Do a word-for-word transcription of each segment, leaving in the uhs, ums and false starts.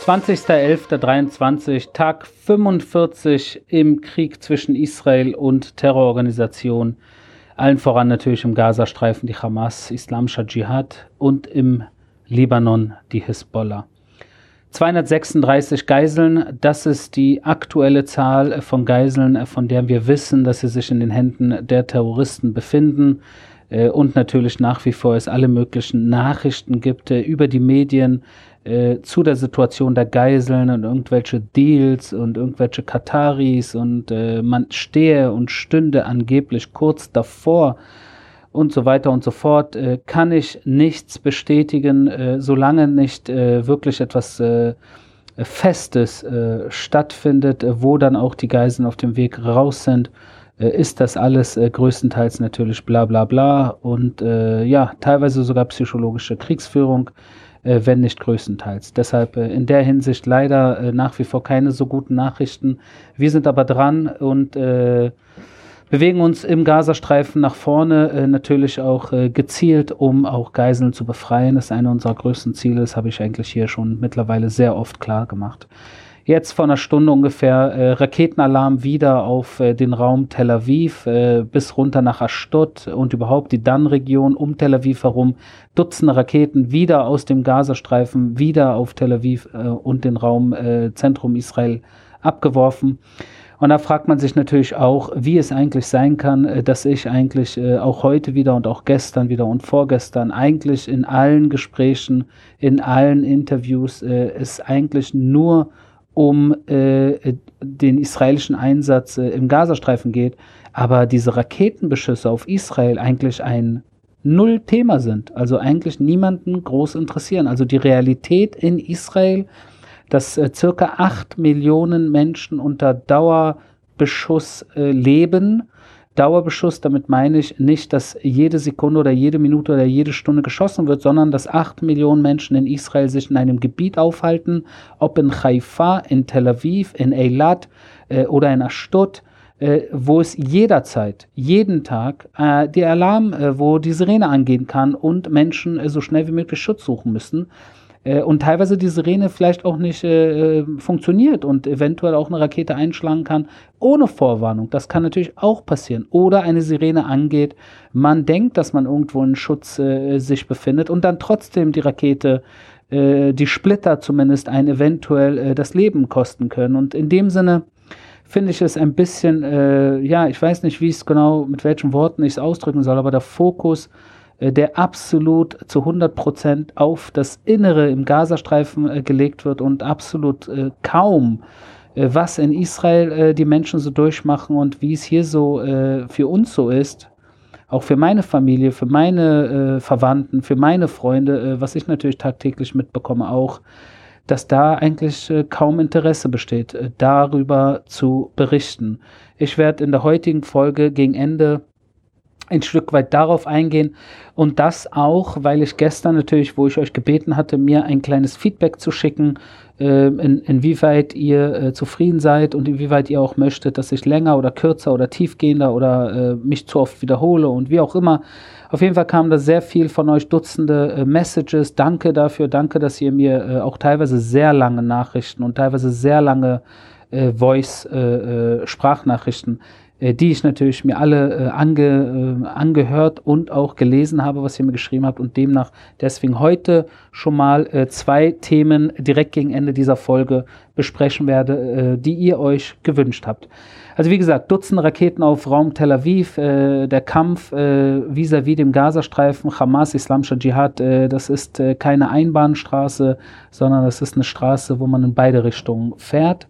zwanzigster elfter dreiundzwanzig, Tag fünfundvierzig im Krieg zwischen Israel und Terrororganisationen, allen voran natürlich im Gazastreifen die Hamas, Islamischer Dschihad, und im Libanon die Hisbollah. zweihundertsechsunddreißig Geiseln, das ist die aktuelle Zahl von Geiseln, von der wir wissen, dass sie sich in den Händen der Terroristen befinden. Und natürlich nach wie vor es alle möglichen Nachrichten gibt über die Medien äh, zu der Situation der Geiseln und irgendwelche Deals und irgendwelche Kataris und äh, man stehe und stünde angeblich kurz davor und so weiter und so fort. Äh, kann ich nichts bestätigen, äh, solange nicht äh, wirklich etwas äh, Festes äh, stattfindet, äh, wo dann auch die Geiseln auf dem Weg raus sind. Ist das alles äh, größtenteils natürlich bla bla bla und äh, ja, teilweise sogar psychologische Kriegsführung, äh, wenn nicht größtenteils. Deshalb äh, in der Hinsicht leider äh, nach wie vor keine so guten Nachrichten. Wir sind aber dran und äh, bewegen uns im Gazastreifen nach vorne, äh, natürlich auch äh, gezielt, um auch Geiseln zu befreien. Das ist einer unserer größten Ziele, das habe ich eigentlich hier schon mittlerweile sehr oft klar gemacht. Jetzt vor einer Stunde ungefähr äh, Raketenalarm wieder auf äh, den Raum Tel Aviv äh, bis runter nach Ashdod und überhaupt die Dan-Region um Tel Aviv herum. Dutzende Raketen wieder aus dem Gazastreifen, wieder auf Tel Aviv äh, und den Raum äh, Zentrum Israel abgeworfen. Und da fragt man sich natürlich auch, wie es eigentlich sein kann, äh, dass ich eigentlich äh, auch heute wieder und auch gestern wieder und vorgestern eigentlich in allen Gesprächen, in allen Interviews äh, es eigentlich nur um äh, den israelischen Einsatz äh, im Gazastreifen geht, aber diese Raketenbeschüsse auf Israel eigentlich ein Nullthema sind, also eigentlich niemanden groß interessieren. Also die Realität in Israel, dass äh, circa acht Millionen Menschen unter Dauerbeschuss äh, leben. Dauerbeschuss, damit meine ich nicht, dass jede Sekunde oder jede Minute oder jede Stunde geschossen wird, sondern dass acht Millionen Menschen in Israel sich in einem Gebiet aufhalten, ob in Haifa, in Tel Aviv, in Eilat äh, oder in Ashdod, äh, wo es jederzeit, jeden Tag äh, der Alarm, äh, wo die Sirene angehen kann und Menschen äh, so schnell wie möglich Schutz suchen müssen. Und teilweise die Sirene vielleicht auch nicht äh, funktioniert und eventuell auch eine Rakete einschlagen kann, ohne Vorwarnung. Das kann natürlich auch passieren. Oder eine Sirene angeht, man denkt, dass man irgendwo in Schutz äh, sich befindet und dann trotzdem die Rakete, äh, die Splitter zumindest, ein eventuell äh, das Leben kosten können. Und in dem Sinne finde ich es ein bisschen, äh, ja, ich weiß nicht, wie ich es genau, mit welchen Worten ich es ausdrücken soll, aber der Fokus, der absolut zu hundert Prozent auf das Innere im Gazastreifen äh, gelegt wird und absolut äh, kaum, äh, was in Israel äh, die Menschen so durchmachen und wie es hier so äh, für uns so ist, auch für meine Familie, für meine äh, Verwandten, für meine Freunde, äh, was ich natürlich tagtäglich mitbekomme auch, dass da eigentlich äh, kaum Interesse besteht, äh, darüber zu berichten. Ich werde in der heutigen Folge gegen Ende ein Stück weit darauf eingehen und das auch, weil ich gestern natürlich, wo ich euch gebeten hatte, mir ein kleines Feedback zu schicken, äh, in, inwieweit ihr äh, zufrieden seid und inwieweit ihr auch möchtet, dass ich länger oder kürzer oder tiefgehender oder äh, mich zu oft wiederhole und wie auch immer. Auf jeden Fall kamen da sehr viel von euch, Dutzende äh, Messages. Danke dafür, danke, dass ihr mir äh, auch teilweise sehr lange Nachrichten und teilweise sehr lange äh, Voice, äh, äh, Sprachnachrichten, die ich natürlich mir alle äh, ange, äh, angehört und auch gelesen habe, was ihr mir geschrieben habt und demnach deswegen heute schon mal äh, zwei Themen direkt gegen Ende dieser Folge besprechen werde, äh, die ihr euch gewünscht habt. Also wie gesagt, Dutzende Raketen auf Raum Tel Aviv, äh, der Kampf äh, vis-à-vis dem Gazastreifen, Hamas, Islamischer Dschihad, äh, das ist äh, keine Einbahnstraße, sondern das ist eine Straße, wo man in beide Richtungen fährt.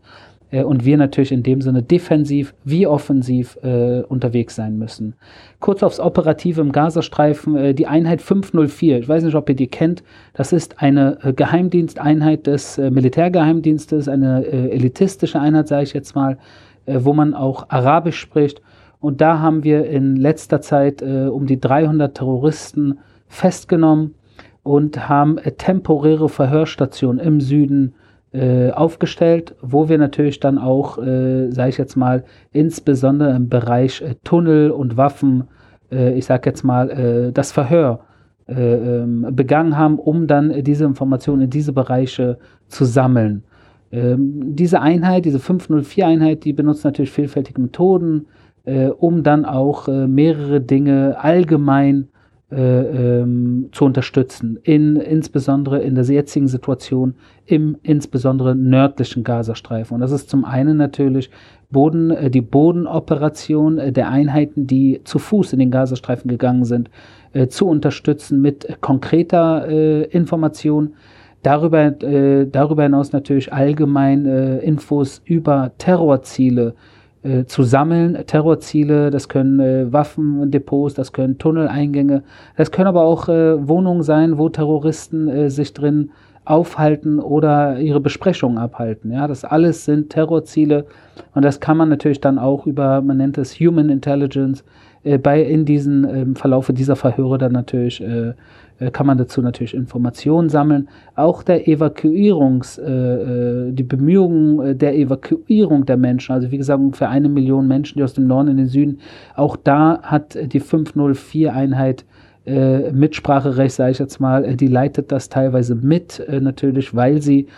Und wir natürlich in dem Sinne defensiv wie offensiv äh, unterwegs sein müssen. Kurz aufs Operative im Gazastreifen, äh, die Einheit fünf null vier, ich weiß nicht, ob ihr die kennt, das ist eine äh, Geheimdiensteinheit des äh, Militärgeheimdienstes, eine äh, elitistische Einheit, sage ich jetzt mal, äh, wo man auch Arabisch spricht. Und da haben wir in letzter Zeit äh, um die dreihundert Terroristen festgenommen und haben äh, temporäre Verhörstationen im Süden aufgestellt, wo wir natürlich dann auch, äh, sage ich jetzt mal, insbesondere im Bereich äh, Tunnel und Waffen, äh, ich sage jetzt mal, äh, das Verhör äh, begangen haben, um dann diese Informationen in diese Bereiche zu sammeln. Ähm, diese Einheit, diese fünf null vier Einheit, die benutzt natürlich vielfältige Methoden, äh, um dann auch äh, mehrere Dinge allgemein äh, ähm, zu unterstützen, in, insbesondere in der jetzigen Situation, im insbesondere nördlichen Gazastreifen. Und das ist zum einen natürlich Boden, äh, die Bodenoperation äh, der Einheiten, die zu Fuß in den Gazastreifen gegangen sind, äh, zu unterstützen mit konkreter äh, Information. Darüber, äh, darüber hinaus natürlich allgemein äh, Infos über Terrorziele äh, zu sammeln. Terrorziele, das können äh, Waffendepots, das können Tunneleingänge, das können aber auch äh, Wohnungen sein, wo Terroristen äh, sich drin aufhalten oder ihre Besprechungen abhalten. Ja, das alles sind Terrorziele und das kann man natürlich dann auch über, man nennt es Human Intelligence, äh, bei in diesen äh, Verlaufe dieser Verhöre dann natürlich äh, kann man dazu natürlich Informationen sammeln. Auch der Evakuierungs, äh, die Bemühungen der Evakuierung der Menschen, also wie gesagt ungefähr eine Million Menschen, die aus dem Norden in den Süden, auch da hat die fünf null vier Einheit äh, Mitspracherecht, sage ich jetzt mal, die leitet das teilweise mit, äh, natürlich, weil sie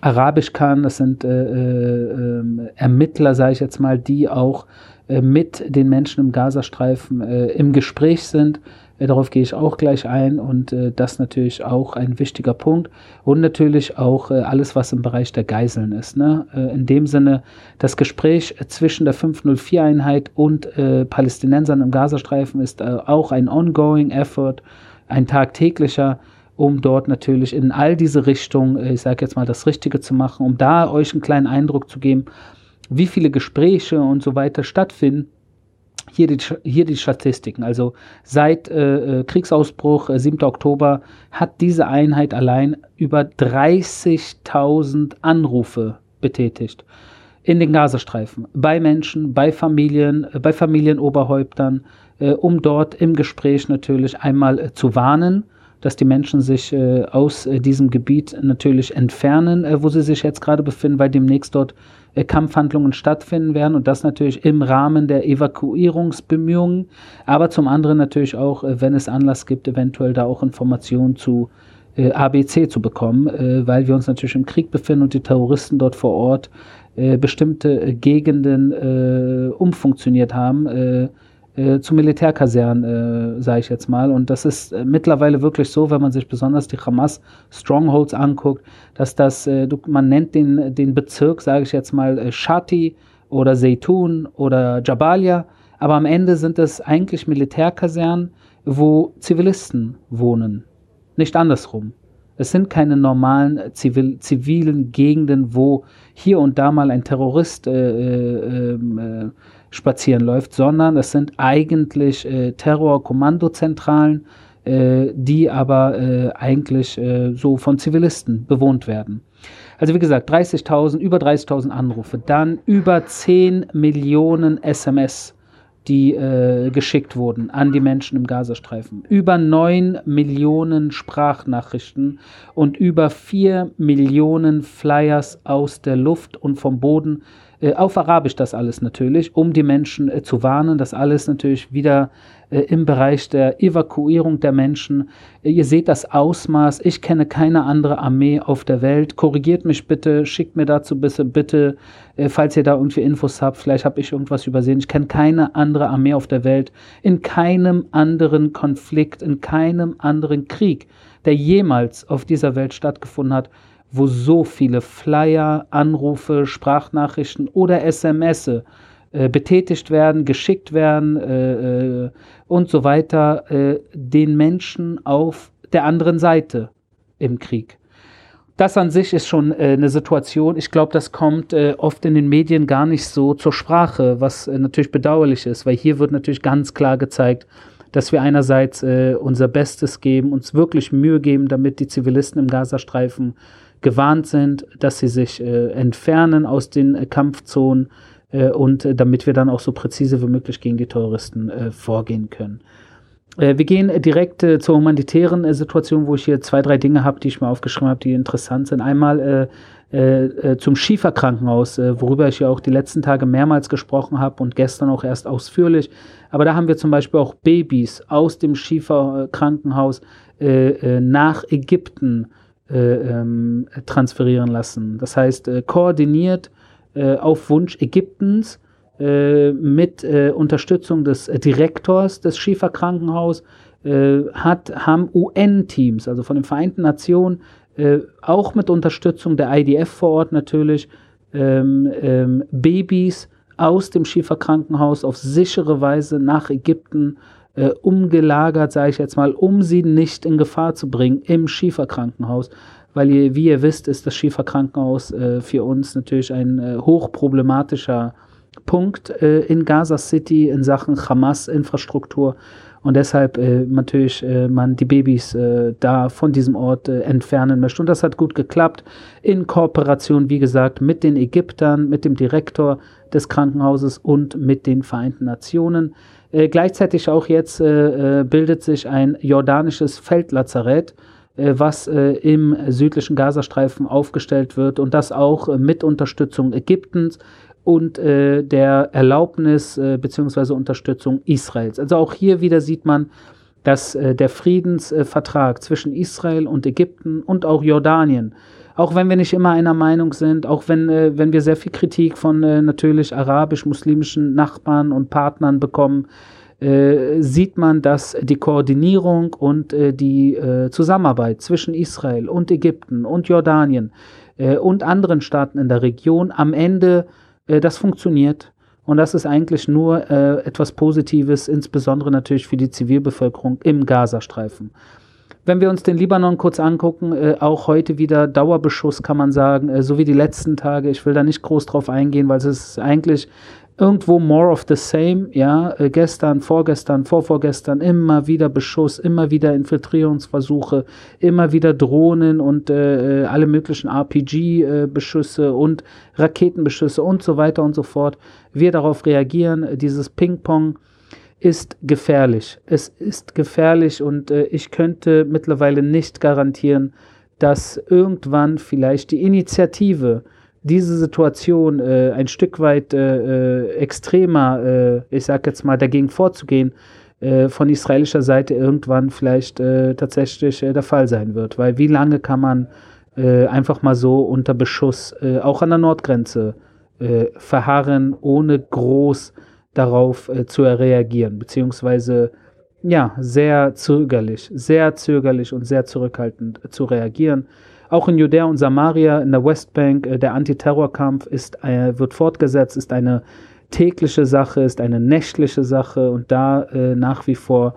Arabisch kann, das sind äh, äh, Ermittler, sage ich jetzt mal, die auch äh, mit den Menschen im Gazastreifen äh, im Gespräch sind. Darauf gehe ich auch gleich ein und äh, das natürlich auch ein wichtiger Punkt und natürlich auch äh, alles, was im Bereich der Geiseln ist. Ne? Äh, in dem Sinne, das Gespräch zwischen der fünf null vier Einheit und äh, Palästinensern im Gazastreifen ist äh, auch ein ongoing effort, ein tagtäglicher, um dort natürlich in all diese Richtungen, äh, ich sage jetzt mal, das Richtige zu machen, um da euch einen kleinen Eindruck zu geben, wie viele Gespräche und so weiter stattfinden. Hier die, hier die Statistiken, also seit äh, Kriegsausbruch, äh, siebter Oktober, hat diese Einheit allein über dreißigtausend Anrufe betätigt in den Gazastreifen, bei Menschen, bei Familien, äh, bei Familienoberhäuptern, äh, um dort im Gespräch natürlich einmal äh, zu warnen, dass die Menschen sich äh, aus äh, diesem Gebiet natürlich entfernen, äh, wo sie sich jetzt gerade befinden, weil demnächst dort äh, Kampfhandlungen stattfinden werden und das natürlich im Rahmen der Evakuierungsbemühungen, aber zum anderen natürlich auch, äh, wenn es Anlass gibt, eventuell da auch Informationen zu äh, A B C zu bekommen, äh, weil wir uns natürlich im Krieg befinden und die Terroristen dort vor Ort äh, bestimmte äh, Gegenden äh, umfunktioniert haben, äh, Äh, zu Militärkasernen, äh, sage ich jetzt mal. Und das ist äh, mittlerweile wirklich so, wenn man sich besonders die Hamas-Strongholds anguckt, dass das, äh, du, man nennt den, den Bezirk, sage ich jetzt mal, äh, Shati oder Zeytun oder Jabalia, aber am Ende sind es eigentlich Militärkasernen, wo Zivilisten wohnen, nicht andersrum. Es sind keine normalen zivil, zivilen Gegenden, wo hier und da mal ein Terrorist äh, äh, äh, spazieren läuft, sondern es sind eigentlich äh, Terrorkommandozentralen, äh, die aber äh, eigentlich äh, so von Zivilisten bewohnt werden. Also wie gesagt, dreißigtausend, über dreißigtausend Anrufe, dann über zehn Millionen S M S, die äh, geschickt wurden an die Menschen im Gazastreifen, über neun Millionen Sprachnachrichten und über vier Millionen Flyers aus der Luft und vom Boden, auf Arabisch das alles natürlich, um die Menschen äh, zu warnen. Das alles natürlich wieder äh, im Bereich der Evakuierung der Menschen. Äh, ihr seht das Ausmaß. Ich kenne keine andere Armee auf der Welt. Korrigiert mich bitte, schickt mir dazu bitte, bitte äh, falls ihr da irgendwie Infos habt. Vielleicht habe ich irgendwas übersehen. Ich kenne keine andere Armee auf der Welt. In keinem anderen Konflikt, in keinem anderen Krieg, der jemals auf dieser Welt stattgefunden hat, wo so viele Flyer, Anrufe, Sprachnachrichten oder S M S äh, betätigt werden, geschickt werden äh, äh, und so weiter, äh, den Menschen auf der anderen Seite im Krieg. Das an sich ist schon äh, eine Situation, ich glaube, das kommt äh, oft in den Medien gar nicht so zur Sprache, was äh, natürlich bedauerlich ist, weil hier wird natürlich ganz klar gezeigt, dass wir einerseits äh, unser Bestes geben, uns wirklich Mühe geben, damit die Zivilisten im Gazastreifen gewarnt sind, dass sie sich äh, entfernen aus den äh, Kampfzonen äh, und äh, damit wir dann auch so präzise wie möglich gegen die Terroristen äh, vorgehen können. Äh, wir gehen äh, direkt äh, zur humanitären äh, Situation, wo ich hier zwei, drei Dinge habe, die ich mal aufgeschrieben habe, die interessant sind. Einmal äh, äh, zum Schieferkrankenhaus, äh, worüber ich ja auch die letzten Tage mehrmals gesprochen habe und gestern auch erst ausführlich. Aber da haben wir zum Beispiel auch Babys aus dem Schieferkrankenhaus äh, äh, nach Ägypten äh, ähm, transferieren lassen. Das heißt, äh, koordiniert äh, auf Wunsch Ägyptens äh, mit äh, Unterstützung des äh, Direktors des Schieferkrankenhauses Hat, haben U N-Teams, also von den Vereinten Nationen, äh, auch mit Unterstützung der I D F vor Ort natürlich, ähm, ähm, Babys aus dem Schieferkrankenhaus auf sichere Weise nach Ägypten äh, umgelagert, sage ich jetzt mal, um sie nicht in Gefahr zu bringen im Schieferkrankenhaus. Weil, ihr, wie ihr wisst, ist das Schieferkrankenhaus äh, für uns natürlich ein äh, hochproblematischer Punkt äh, in Gaza City in Sachen Hamas-Infrastruktur. Und deshalb äh, natürlich äh, man die Babys äh, da von diesem Ort äh, entfernen möchte. Und das hat gut geklappt in Kooperation, wie gesagt, mit den Ägyptern, mit dem Direktor des Krankenhauses und mit den Vereinten Nationen. Äh, gleichzeitig auch jetzt äh, bildet sich ein jordanisches Feldlazarett, äh, was äh, im südlichen Gazastreifen aufgestellt wird. Und das auch äh, mit Unterstützung Ägyptens und äh, der Erlaubnis äh, bzw. Unterstützung Israels. Also auch hier wieder sieht man, dass äh, der Friedensvertrag äh, zwischen Israel und Ägypten und auch Jordanien, auch wenn wir nicht immer einer Meinung sind, auch wenn, äh, wenn wir sehr viel Kritik von äh, natürlich arabisch-muslimischen Nachbarn und Partnern bekommen, äh, sieht man, dass die Koordinierung und äh, die äh, Zusammenarbeit zwischen Israel und Ägypten und Jordanien äh, und anderen Staaten in der Region am Ende das funktioniert, und das ist eigentlich nur äh, etwas Positives, insbesondere natürlich für die Zivilbevölkerung im Gazastreifen. Wenn wir uns den Libanon kurz angucken, äh, auch heute wieder Dauerbeschuss, kann man sagen, äh, so wie die letzten Tage. Ich will da nicht groß drauf eingehen, weil es ist eigentlich irgendwo more of the same. Ja, äh, gestern, vorgestern, vorvorgestern immer wieder Beschuss, immer wieder Infiltrierungsversuche, immer wieder Drohnen und äh, alle möglichen R P G-Beschüsse und Raketenbeschüsse und so weiter und so fort. Wir darauf reagieren. Dieses Ping-Pong ist gefährlich. Es ist gefährlich, und äh, ich könnte mittlerweile nicht garantieren, dass irgendwann vielleicht die Initiative, diese Situation äh, ein Stück weit äh, äh, extremer, äh, ich sag jetzt mal, dagegen vorzugehen, äh, von israelischer Seite irgendwann vielleicht äh, tatsächlich äh, der Fall sein wird. Weil wie lange kann man äh, einfach mal so unter Beschuss äh, auch an der Nordgrenze äh, verharren, ohne groß darauf äh, zu reagieren, beziehungsweise ja, sehr zögerlich, sehr zögerlich und sehr zurückhaltend äh, zu reagieren. Auch in Judäa und Samaria, in der Westbank, äh, der Antiterrorkampf ist, äh, wird fortgesetzt, ist eine tägliche Sache, ist eine nächtliche Sache, und da äh, nach wie vor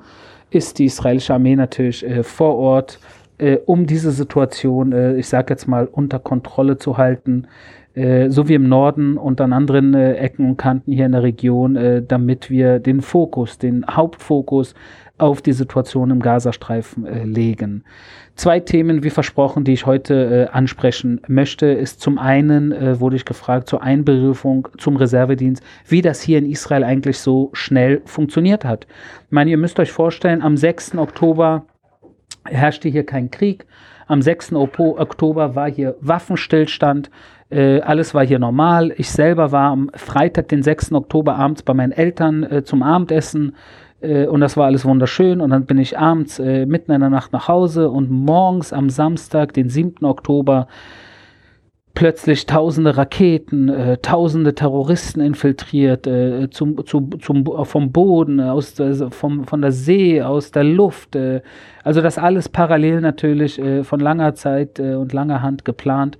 ist die israelische Armee natürlich äh, vor Ort, äh, um diese Situation, äh, ich sage jetzt mal, unter Kontrolle zu halten, äh, so wie im Norden und an anderen äh, Ecken und Kanten hier in der Region, äh, damit wir den Fokus, den Hauptfokus auf die Situation im Gazastreifen äh, legen. Zwei Themen, wie versprochen, die ich heute äh, ansprechen möchte, ist zum einen, äh, wurde ich gefragt, zur Einberufung zum Reservedienst, wie das hier in Israel eigentlich so schnell funktioniert hat. Ich meine, ihr müsst euch vorstellen, am sechsten Oktober herrschte hier kein Krieg. Am sechsten Oktober war hier Waffenstillstand. Äh, alles war hier normal. Ich selber war am Freitag, den sechsten Oktober, abends bei meinen Eltern äh, zum Abendessen. Und das war alles wunderschön, und dann bin ich abends äh, mitten in der Nacht nach Hause, und morgens am Samstag, den siebten Oktober, plötzlich tausende Raketen, äh, tausende Terroristen infiltriert, äh, zum, zu, zum, vom Boden, aus, äh, vom, von der See, aus der Luft. Äh, also das alles parallel natürlich äh, von langer Zeit äh, und langer Hand geplant.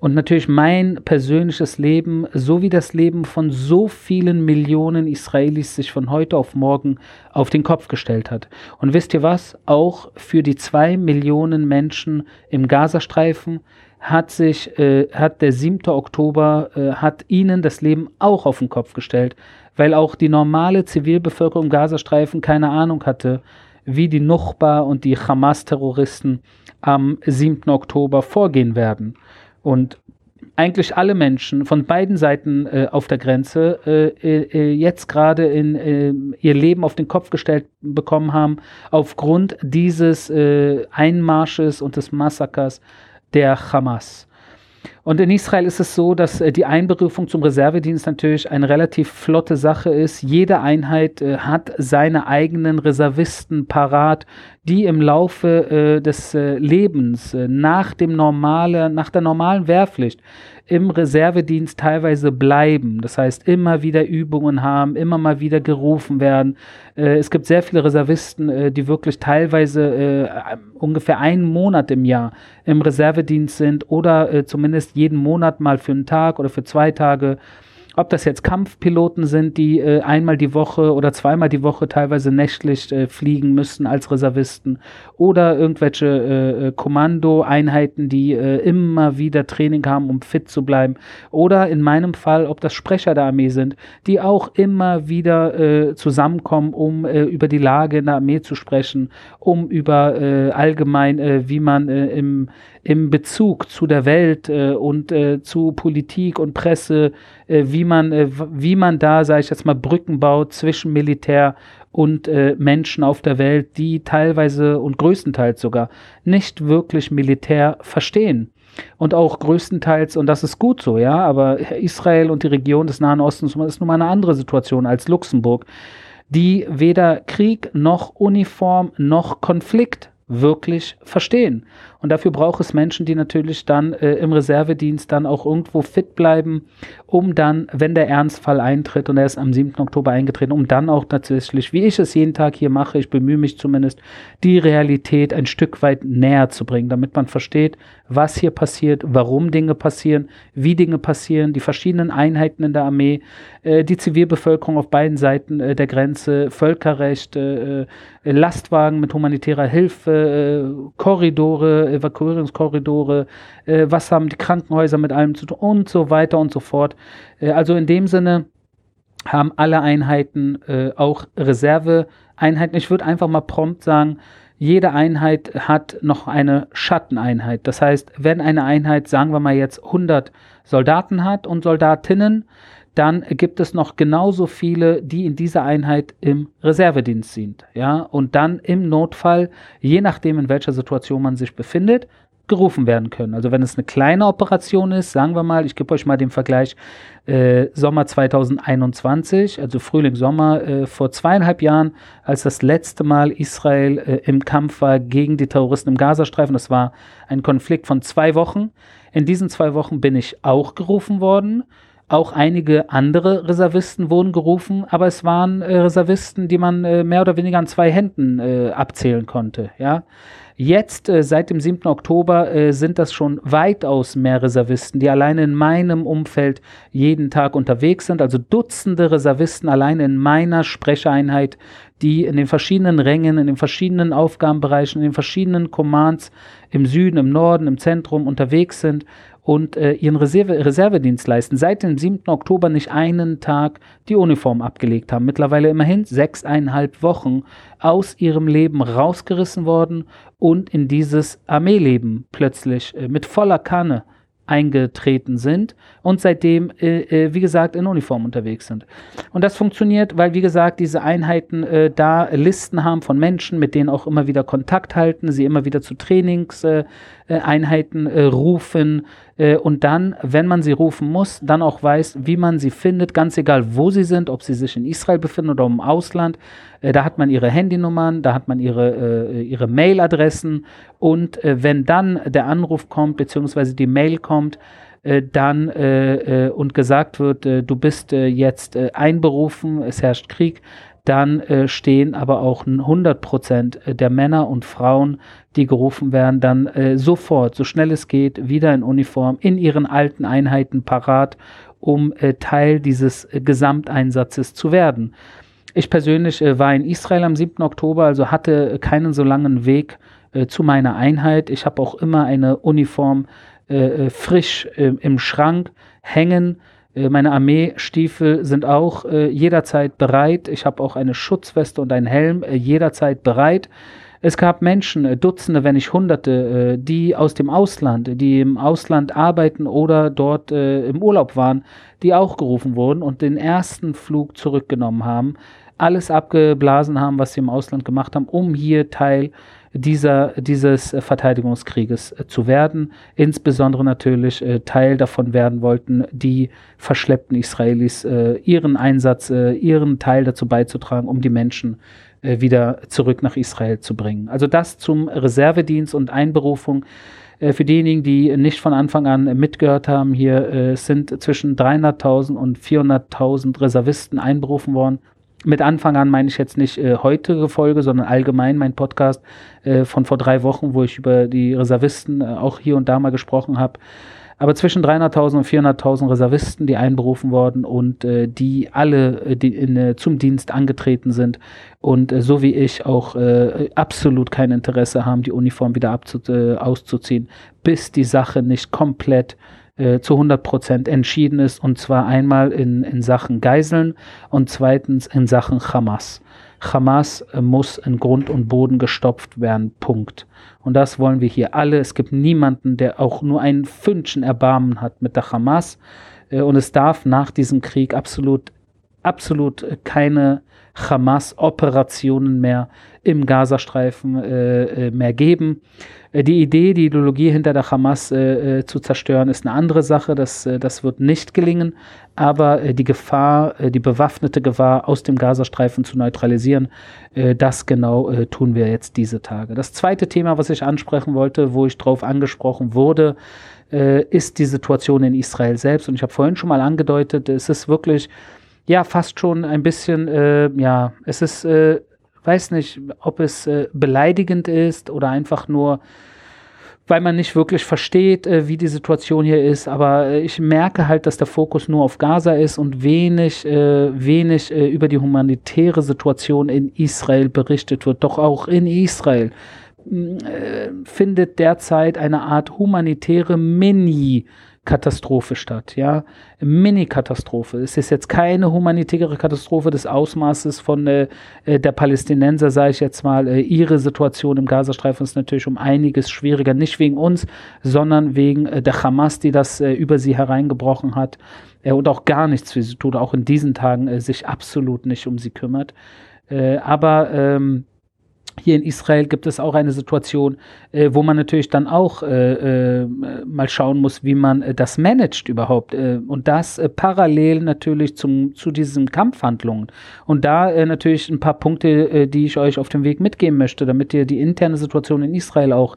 Und natürlich mein persönliches Leben, so wie das Leben von so vielen Millionen Israelis, sich von heute auf morgen auf den Kopf gestellt hat. Und wisst ihr was? Auch für die zwei Millionen Menschen im Gazastreifen hat sich, äh, hat der siebte Oktober, äh, hat ihnen das Leben auch auf den Kopf gestellt, weil auch die normale Zivilbevölkerung im Gazastreifen keine Ahnung hatte, wie die Nuchba und die Hamas-Terroristen am siebten Oktober vorgehen werden. Und eigentlich alle Menschen von beiden Seiten äh, auf der Grenze äh, äh, jetzt gerade in äh, ihr Leben auf den Kopf gestellt bekommen haben aufgrund dieses äh, Einmarsches und des Massakers der Hamas. Und in Israel ist es so, dass die Einberufung zum Reservedienst natürlich eine relativ flotte Sache ist. Jede Einheit äh, hat seine eigenen Reservisten parat, die im Laufe äh, des äh, Lebens äh, nach dem normale, nach der normalen Wehrpflicht im Reservedienst teilweise bleiben. Das heißt, immer wieder Übungen haben, immer mal wieder gerufen werden. Äh, es gibt sehr viele Reservisten, äh, die wirklich teilweise äh, ungefähr einen Monat im Jahr im Reservedienst sind oder äh, zumindest jeden Monat mal für einen Tag oder für zwei Tage. Ob das jetzt Kampfpiloten sind, die äh, einmal die Woche oder zweimal die Woche teilweise nächtlich äh, fliegen müssen als Reservisten oder irgendwelche äh, Kommandoeinheiten, die äh, immer wieder Training haben, um fit zu bleiben. Oder in meinem Fall, ob das Sprecher der Armee sind, die auch immer wieder äh, zusammenkommen, um äh, über die Lage in der Armee zu sprechen, um über äh, allgemein, äh, wie man äh, im, im Bezug zu der Welt äh, und äh, zu Politik und Presse, äh, wie man, wie man da, sage ich jetzt mal, Brücken baut zwischen Militär und äh, Menschen auf der Welt, die teilweise und größtenteils sogar nicht wirklich Militär verstehen. Und auch größtenteils, und das ist gut so, ja, aber Israel und die Region des Nahen Ostens ist nun mal eine andere Situation als Luxemburg, die weder Krieg noch Uniform noch Konflikt wirklich verstehen. Und dafür braucht es Menschen, die natürlich dann äh, im Reservedienst dann auch irgendwo fit bleiben, um dann, wenn der Ernstfall eintritt, und er ist am siebten Oktober eingetreten, um dann auch tatsächlich, wie ich es jeden Tag hier mache, ich bemühe mich zumindest, die Realität ein Stück weit näher zu bringen, damit man versteht, was hier passiert, warum Dinge passieren, wie Dinge passieren, die verschiedenen Einheiten in der Armee, äh, die Zivilbevölkerung auf beiden Seiten äh, der Grenze, Völkerrecht, äh, Lastwagen mit humanitärer Hilfe, äh, Korridore, Evakuierungskorridore, äh, was haben die Krankenhäuser mit allem zu tun und so weiter und so fort. Äh, also in dem Sinne haben alle Einheiten äh, auch Reserveeinheiten. Ich würde einfach mal prompt sagen, jede Einheit hat noch eine Schatteneinheit. Das heißt, wenn eine Einheit, sagen wir mal jetzt hundert Soldaten hat und Soldatinnen, dann gibt es noch genauso viele, die in dieser Einheit im Reservedienst sind. Ja? Und dann im Notfall, je nachdem in welcher Situation man sich befindet, gerufen werden können. Also wenn es eine kleine Operation ist, sagen wir mal, ich gebe euch mal den Vergleich, äh, Sommer zwanzig einundzwanzig, also Frühling, Sommer, äh, vor zweieinhalb Jahren, als das letzte Mal Israel äh, im Kampf war gegen die Terroristen im Gazastreifen, das war ein Konflikt von zwei Wochen. In diesen zwei Wochen bin ich auch gerufen worden. Auch einige andere Reservisten wurden gerufen, aber es waren äh, Reservisten, die man äh, mehr oder weniger an zwei Händen äh, abzählen konnte. Ja? Jetzt, äh, seit dem siebten Oktober, äh, sind das schon weitaus mehr Reservisten, die alleine in meinem Umfeld jeden Tag unterwegs sind. Also Dutzende Reservisten alleine in meiner Sprechereinheit, die in den verschiedenen Rängen, in den verschiedenen Aufgabenbereichen, in den verschiedenen Commands im Süden, im Norden, im Zentrum unterwegs sind und äh, ihren Reserve- Reservedienst leisten, seit dem siebten Oktober nicht einen Tag die Uniform abgelegt haben. Mittlerweile immerhin sechseinhalb Wochen aus ihrem Leben rausgerissen worden und in dieses Armeeleben plötzlich äh, mit voller Kanne eingetreten sind und seitdem, äh, äh, wie gesagt, in Uniform unterwegs sind. Und das funktioniert, weil, wie gesagt, diese Einheiten äh, da Listen haben von Menschen, mit denen auch immer wieder Kontakt halten, sie immer wieder zu Trainingseinheiten äh, äh, rufen äh, und dann, wenn man sie rufen muss, dann auch weiß, wie man sie findet, ganz egal, wo sie sind, ob sie sich in Israel befinden oder im Ausland. Äh, da hat man ihre Handynummern, da hat man ihre, äh, ihre Mailadressen und äh, wenn dann der Anruf kommt, beziehungsweise die Mail kommt, Kommt, äh, dann äh, äh, und gesagt wird, äh, du bist äh, jetzt äh, einberufen, es herrscht Krieg, dann äh, stehen aber auch hundert Prozent der Männer und Frauen, die gerufen werden, dann äh, sofort, so schnell es geht, wieder in Uniform, in ihren alten Einheiten parat, um äh, Teil dieses äh, Gesamteinsatzes zu werden. Ich persönlich äh, war in Israel am siebten Oktober, also hatte keinen so langen Weg äh, zu meiner Einheit. Ich habe auch immer eine Uniform Äh, frisch äh, im Schrank hängen. Äh, meine Armeestiefel sind auch äh, jederzeit bereit. Ich habe auch eine Schutzweste und einen Helm äh, jederzeit bereit. Es gab Menschen, äh, Dutzende, wenn nicht Hunderte, äh, die aus dem Ausland, die im Ausland arbeiten oder dort äh, im Urlaub waren, die auch gerufen wurden und den ersten Flug zurückgenommen haben. alles abgeblasen haben, was sie im Ausland gemacht haben, um hier Teil dieser, dieses Verteidigungskrieges zu werden. Insbesondere natürlich äh, Teil davon werden wollten, die verschleppten Israelis, äh, ihren Einsatz, äh, ihren Teil dazu beizutragen, um die Menschen äh, wieder zurück nach Israel zu bringen. Also das zum Reservedienst und Einberufung. Für diejenigen, die nicht von Anfang an mitgehört haben, hier sind zwischen dreihunderttausend und vierhunderttausend Reservisten einberufen worden. Mit Anfang an meine ich jetzt nicht äh, heutige Folge, sondern allgemein mein Podcast äh, von vor drei Wochen, wo ich über die Reservisten äh, auch hier und da mal gesprochen habe. Aber zwischen dreihunderttausend und vierhunderttausend Reservisten, die einberufen wurden und äh, die alle äh, die in, äh, zum Dienst angetreten sind und äh, so wie ich auch äh, absolut kein Interesse haben, die Uniform wieder abzu- äh, auszuziehen, bis die Sache nicht komplett zu hundert Prozent entschieden ist, und zwar einmal in, in Sachen Geiseln und zweitens in Sachen Hamas. Hamas muss in Grund und Boden gestopft werden, Punkt. Und das wollen wir hier alle. Es gibt niemanden, der auch nur ein Fünkchen Erbarmen hat mit der Hamas, und es darf nach diesem Krieg absolut, absolut keine Hamas-Operationen mehr im Gazastreifen äh, mehr geben. Die Idee, die Ideologie hinter der Hamas äh, zu zerstören, ist eine andere Sache. Das, das wird nicht gelingen. Aber äh, die Gefahr, äh, die bewaffnete Gefahr aus dem Gazastreifen zu neutralisieren, äh, das genau äh, tun wir jetzt diese Tage. Das zweite Thema, was ich ansprechen wollte, wo ich drauf angesprochen wurde, äh, ist die Situation in Israel selbst. Und ich habe vorhin schon mal angedeutet, es ist wirklich ja, fast schon ein bisschen, äh, ja, es ist, äh, weiß nicht, ob es äh, beleidigend ist oder einfach nur, weil man nicht wirklich versteht, äh, wie die Situation hier ist. Aber äh, ich merke halt, dass der Fokus nur auf Gaza ist und wenig, äh, wenig äh, über die humanitäre Situation in Israel berichtet wird. Doch auch in Israel äh, findet derzeit eine Art humanitäre Mini- Katastrophe statt, ja, Mini-Katastrophe. Es ist jetzt keine humanitäre Katastrophe des Ausmaßes von äh, der Palästinenser, sage ich jetzt mal. Äh, ihre Situation im Gazastreifen ist natürlich um einiges schwieriger, nicht wegen uns, sondern wegen äh, der Hamas, die das äh, über sie hereingebrochen hat äh, und auch gar nichts für sie tut, auch in diesen Tagen äh, sich absolut nicht um sie kümmert. Äh, aber ähm, hier in Israel gibt es auch eine Situation, äh, wo man natürlich dann auch äh, äh, mal schauen muss, wie man äh, das managt überhaupt. Äh, und das äh, parallel natürlich zum, zu diesen Kampfhandlungen. Und da äh, natürlich ein paar Punkte, äh, die ich euch auf dem Weg mitgeben möchte, damit ihr die interne Situation in Israel auch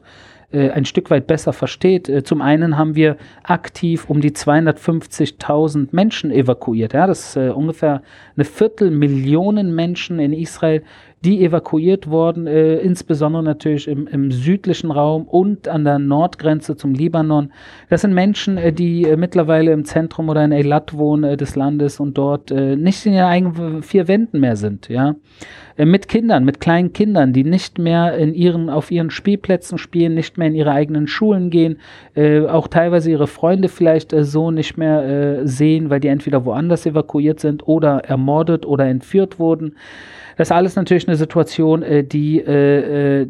äh, ein Stück weit besser versteht. Äh, zum einen haben wir aktiv um die zweihundertfünfzigtausend Menschen evakuiert. Ja? Das ist äh, ungefähr eine Viertelmillion Menschen in Israel, die evakuiert wurden, äh, insbesondere natürlich im, im südlichen Raum und an der Nordgrenze zum Libanon. Das sind Menschen, äh, die äh, mittlerweile im Zentrum oder in Eilat wohnen äh, des Landes und dort äh, nicht in ihren eigenen vier Wänden mehr sind. Ja? Äh, mit Kindern, mit kleinen Kindern, die nicht mehr in ihren, auf ihren Spielplätzen spielen, nicht mehr in ihre eigenen Schulen gehen, äh, auch teilweise ihre Freunde vielleicht äh, so nicht mehr äh, sehen, weil die entweder woanders evakuiert sind oder ermordet oder entführt wurden. Das ist alles natürlich eine Situation, die,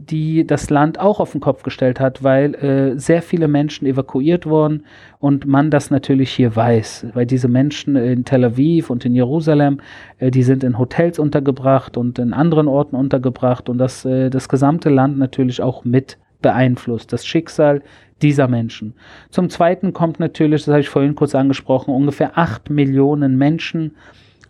die das Land auch auf den Kopf gestellt hat, weil sehr viele Menschen evakuiert wurden und man das natürlich hier weiß, weil diese Menschen in Tel Aviv und in Jerusalem, die sind in Hotels untergebracht und in anderen Orten untergebracht und das, das gesamte Land natürlich auch mit beeinflusst, das Schicksal dieser Menschen. Zum Zweiten kommt natürlich, das habe ich vorhin kurz angesprochen, ungefähr acht Millionen Menschen,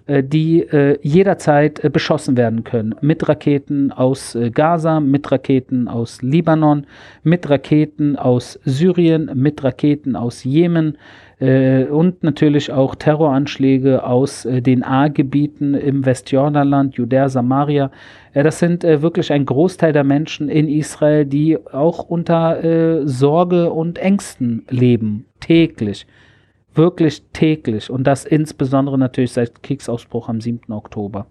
die äh, jederzeit äh, beschossen werden können. Mit Raketen aus äh, Gaza, mit Raketen aus Libanon, mit Raketen aus Syrien, mit Raketen aus Jemen äh, und natürlich auch Terroranschläge aus äh, den A-Gebieten im Westjordanland, Judäa, Samaria. Äh, das sind äh, wirklich ein Großteil der Menschen in Israel, die auch unter äh, Sorge und Ängsten leben, täglich. Wirklich täglich und das insbesondere natürlich seit Kriegsausbruch am siebten Oktober.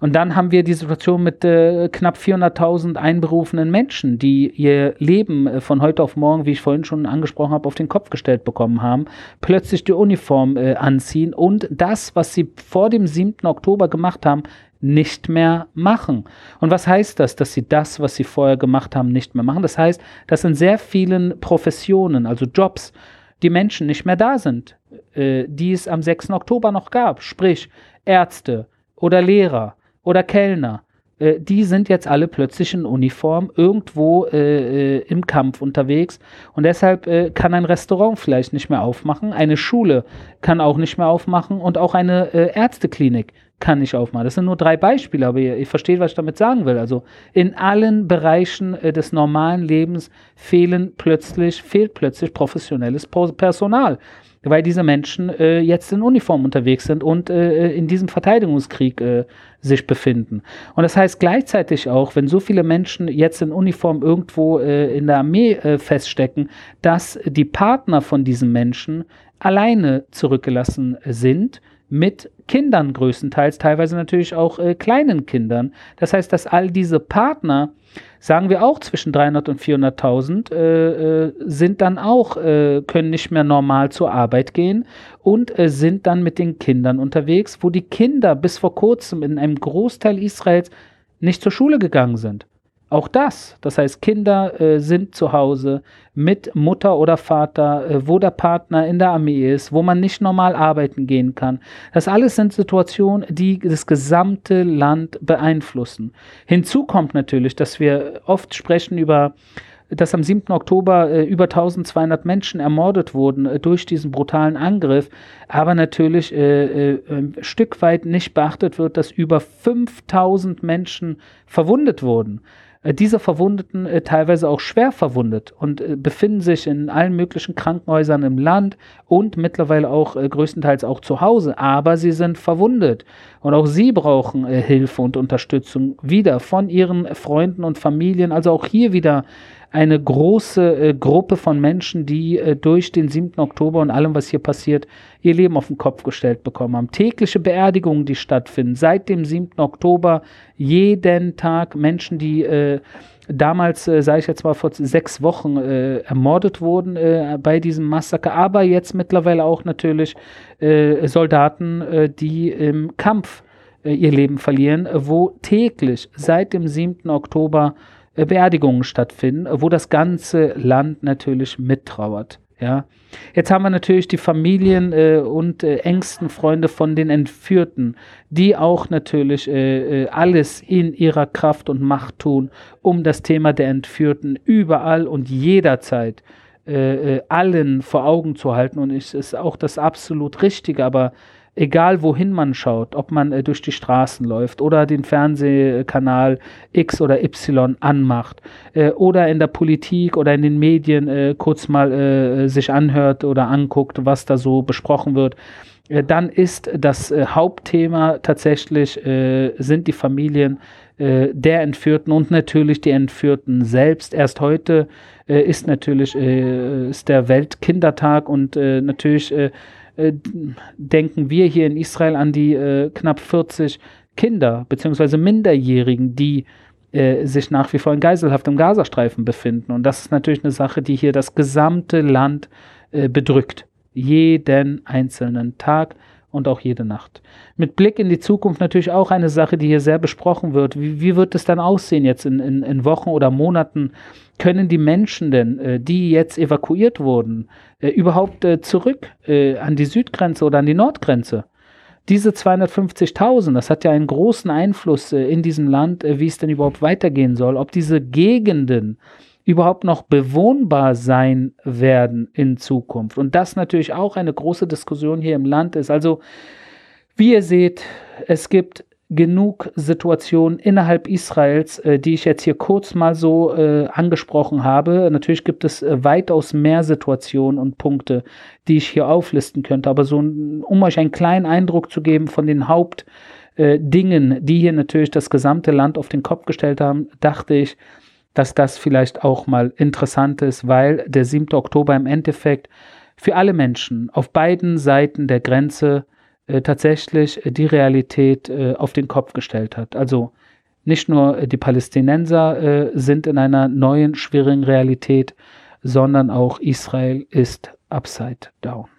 Und dann haben wir die Situation mit äh, knapp vierhunderttausend einberufenen Menschen, die ihr Leben äh, von heute auf morgen, wie ich vorhin schon angesprochen habe, auf den Kopf gestellt bekommen haben, plötzlich die Uniform äh, anziehen und das, was sie vor dem siebten Oktober gemacht haben, nicht mehr machen. Und was heißt das, dass sie das, was sie vorher gemacht haben, nicht mehr machen? Das heißt, dass in sehr vielen Professionen, also Jobs, die Menschen nicht mehr da sind, äh, die es am sechsten Oktober noch gab, sprich Ärzte oder Lehrer oder Kellner, äh, die sind jetzt alle plötzlich in Uniform irgendwo äh, äh, im Kampf unterwegs und deshalb äh, kann ein Restaurant vielleicht nicht mehr aufmachen, eine Schule kann auch nicht mehr aufmachen und auch eine äh, Ärzteklinik kann nicht aufmachen. Das sind nur drei Beispiele, aber ihr, ihr versteht, was ich damit sagen will. Also in allen Bereichen äh, des normalen Lebens fehlen plötzlich, fehlt plötzlich professionelles Personal, weil diese Menschen äh, jetzt in Uniform unterwegs sind und äh, in diesem Verteidigungskrieg äh, sich befinden. Und das heißt gleichzeitig auch, wenn so viele Menschen jetzt in Uniform irgendwo äh, in der Armee äh, feststecken, dass die Partner von diesen Menschen alleine zurückgelassen sind, mit Kindern größtenteils, teilweise natürlich auch äh, kleinen Kindern. Das heißt, dass all diese Partner, sagen wir auch zwischen dreihundert und vierhunderttausend, äh, äh, sind dann auch, äh, können nicht mehr normal zur Arbeit gehen und äh, sind dann mit den Kindern unterwegs, wo die Kinder bis vor kurzem in einem Großteil Israels nicht zur Schule gegangen sind. Auch das, das heißt, Kinder äh, sind zu Hause mit Mutter oder Vater, äh, wo der Partner in der Armee ist, wo man nicht normal arbeiten gehen kann. Das alles sind Situationen, die das gesamte Land beeinflussen. Hinzu kommt natürlich, dass wir oft sprechen über, dass am siebten Oktober äh, über eintausendzweihundert Menschen ermordet wurden äh, durch diesen brutalen Angriff, aber natürlich äh, äh, ein Stück weit nicht beachtet wird, dass über fünftausend Menschen verwundet wurden. Diese Verwundeten äh, teilweise auch schwer verwundet und äh, befinden sich in allen möglichen Krankenhäusern im Land und mittlerweile auch äh, größtenteils auch zu Hause, aber sie sind verwundet und auch sie brauchen äh, Hilfe und Unterstützung wieder von ihren Freunden und Familien, also auch hier wieder eine große äh, Gruppe von Menschen, die äh, durch den siebten Oktober und allem, was hier passiert, ihr Leben auf den Kopf gestellt bekommen haben. Tägliche Beerdigungen, die stattfinden, seit dem siebten Oktober jeden Tag Menschen, die äh, damals, äh, sage ich jetzt mal, vor sechs Wochen äh, ermordet wurden äh, bei diesem Massaker, aber jetzt mittlerweile auch natürlich äh, Soldaten, äh, die im Kampf äh, ihr Leben verlieren, wo täglich seit dem siebten Oktober Beerdigungen stattfinden, wo das ganze Land natürlich mittrauert. Ja. Jetzt haben wir natürlich die Familien äh, und äh, engsten Freunde von den Entführten, die auch natürlich äh, alles in ihrer Kraft und Macht tun, um das Thema der Entführten überall und jederzeit äh, allen vor Augen zu halten. Und es ist auch das absolut Richtige, aber egal wohin man schaut, ob man äh, durch die Straßen läuft oder den Fernsehkanal X oder Y anmacht äh, oder in der Politik oder in den Medien äh, kurz mal äh, sich anhört oder anguckt, was da so besprochen wird, äh, dann ist das äh, Hauptthema tatsächlich, äh, sind die Familien äh, der Entführten und natürlich die Entführten selbst. Erst heute äh, ist natürlich äh, ist der Weltkindertag und äh, natürlich äh, denken wir hier in Israel an die äh, knapp vierzig Kinder bzw. Minderjährigen, die äh, sich nach wie vor in Geiselhaft im Gazastreifen befinden. Und das ist natürlich eine Sache, die hier das gesamte Land äh, bedrückt. Jeden einzelnen Tag und auch jede Nacht. Mit Blick in die Zukunft natürlich auch eine Sache, die hier sehr besprochen wird. Wie, wie wird es dann aussehen jetzt in, in, in Wochen oder Monaten? Können die Menschen denn, äh, die jetzt evakuiert wurden, äh, überhaupt äh, zurück äh, an die Südgrenze oder an die Nordgrenze? Diese zweihundertfünfzigtausend, das hat ja einen großen Einfluss äh, in diesem Land, äh, wie es denn überhaupt weitergehen soll, ob diese Gegenden überhaupt noch bewohnbar sein werden in Zukunft. Und das natürlich auch eine große Diskussion hier im Land ist. Also, wie ihr seht, es gibt genug Situationen innerhalb Israels, äh, die ich jetzt hier kurz mal so äh, angesprochen habe. Natürlich gibt es äh, weitaus mehr Situationen und Punkte, die ich hier auflisten könnte. Aber so, um euch einen kleinen Eindruck zu geben von den Hauptdingen, äh, die hier natürlich das gesamte Land auf den Kopf gestellt haben, dachte ich, dass das vielleicht auch mal interessant ist, weil der siebte Oktober im Endeffekt für alle Menschen auf beiden Seiten der Grenze äh, tatsächlich die Realität äh, auf den Kopf gestellt hat. Also nicht nur die Palästinenser äh, sind in einer neuen, schwierigen Realität, sondern auch Israel ist upside down.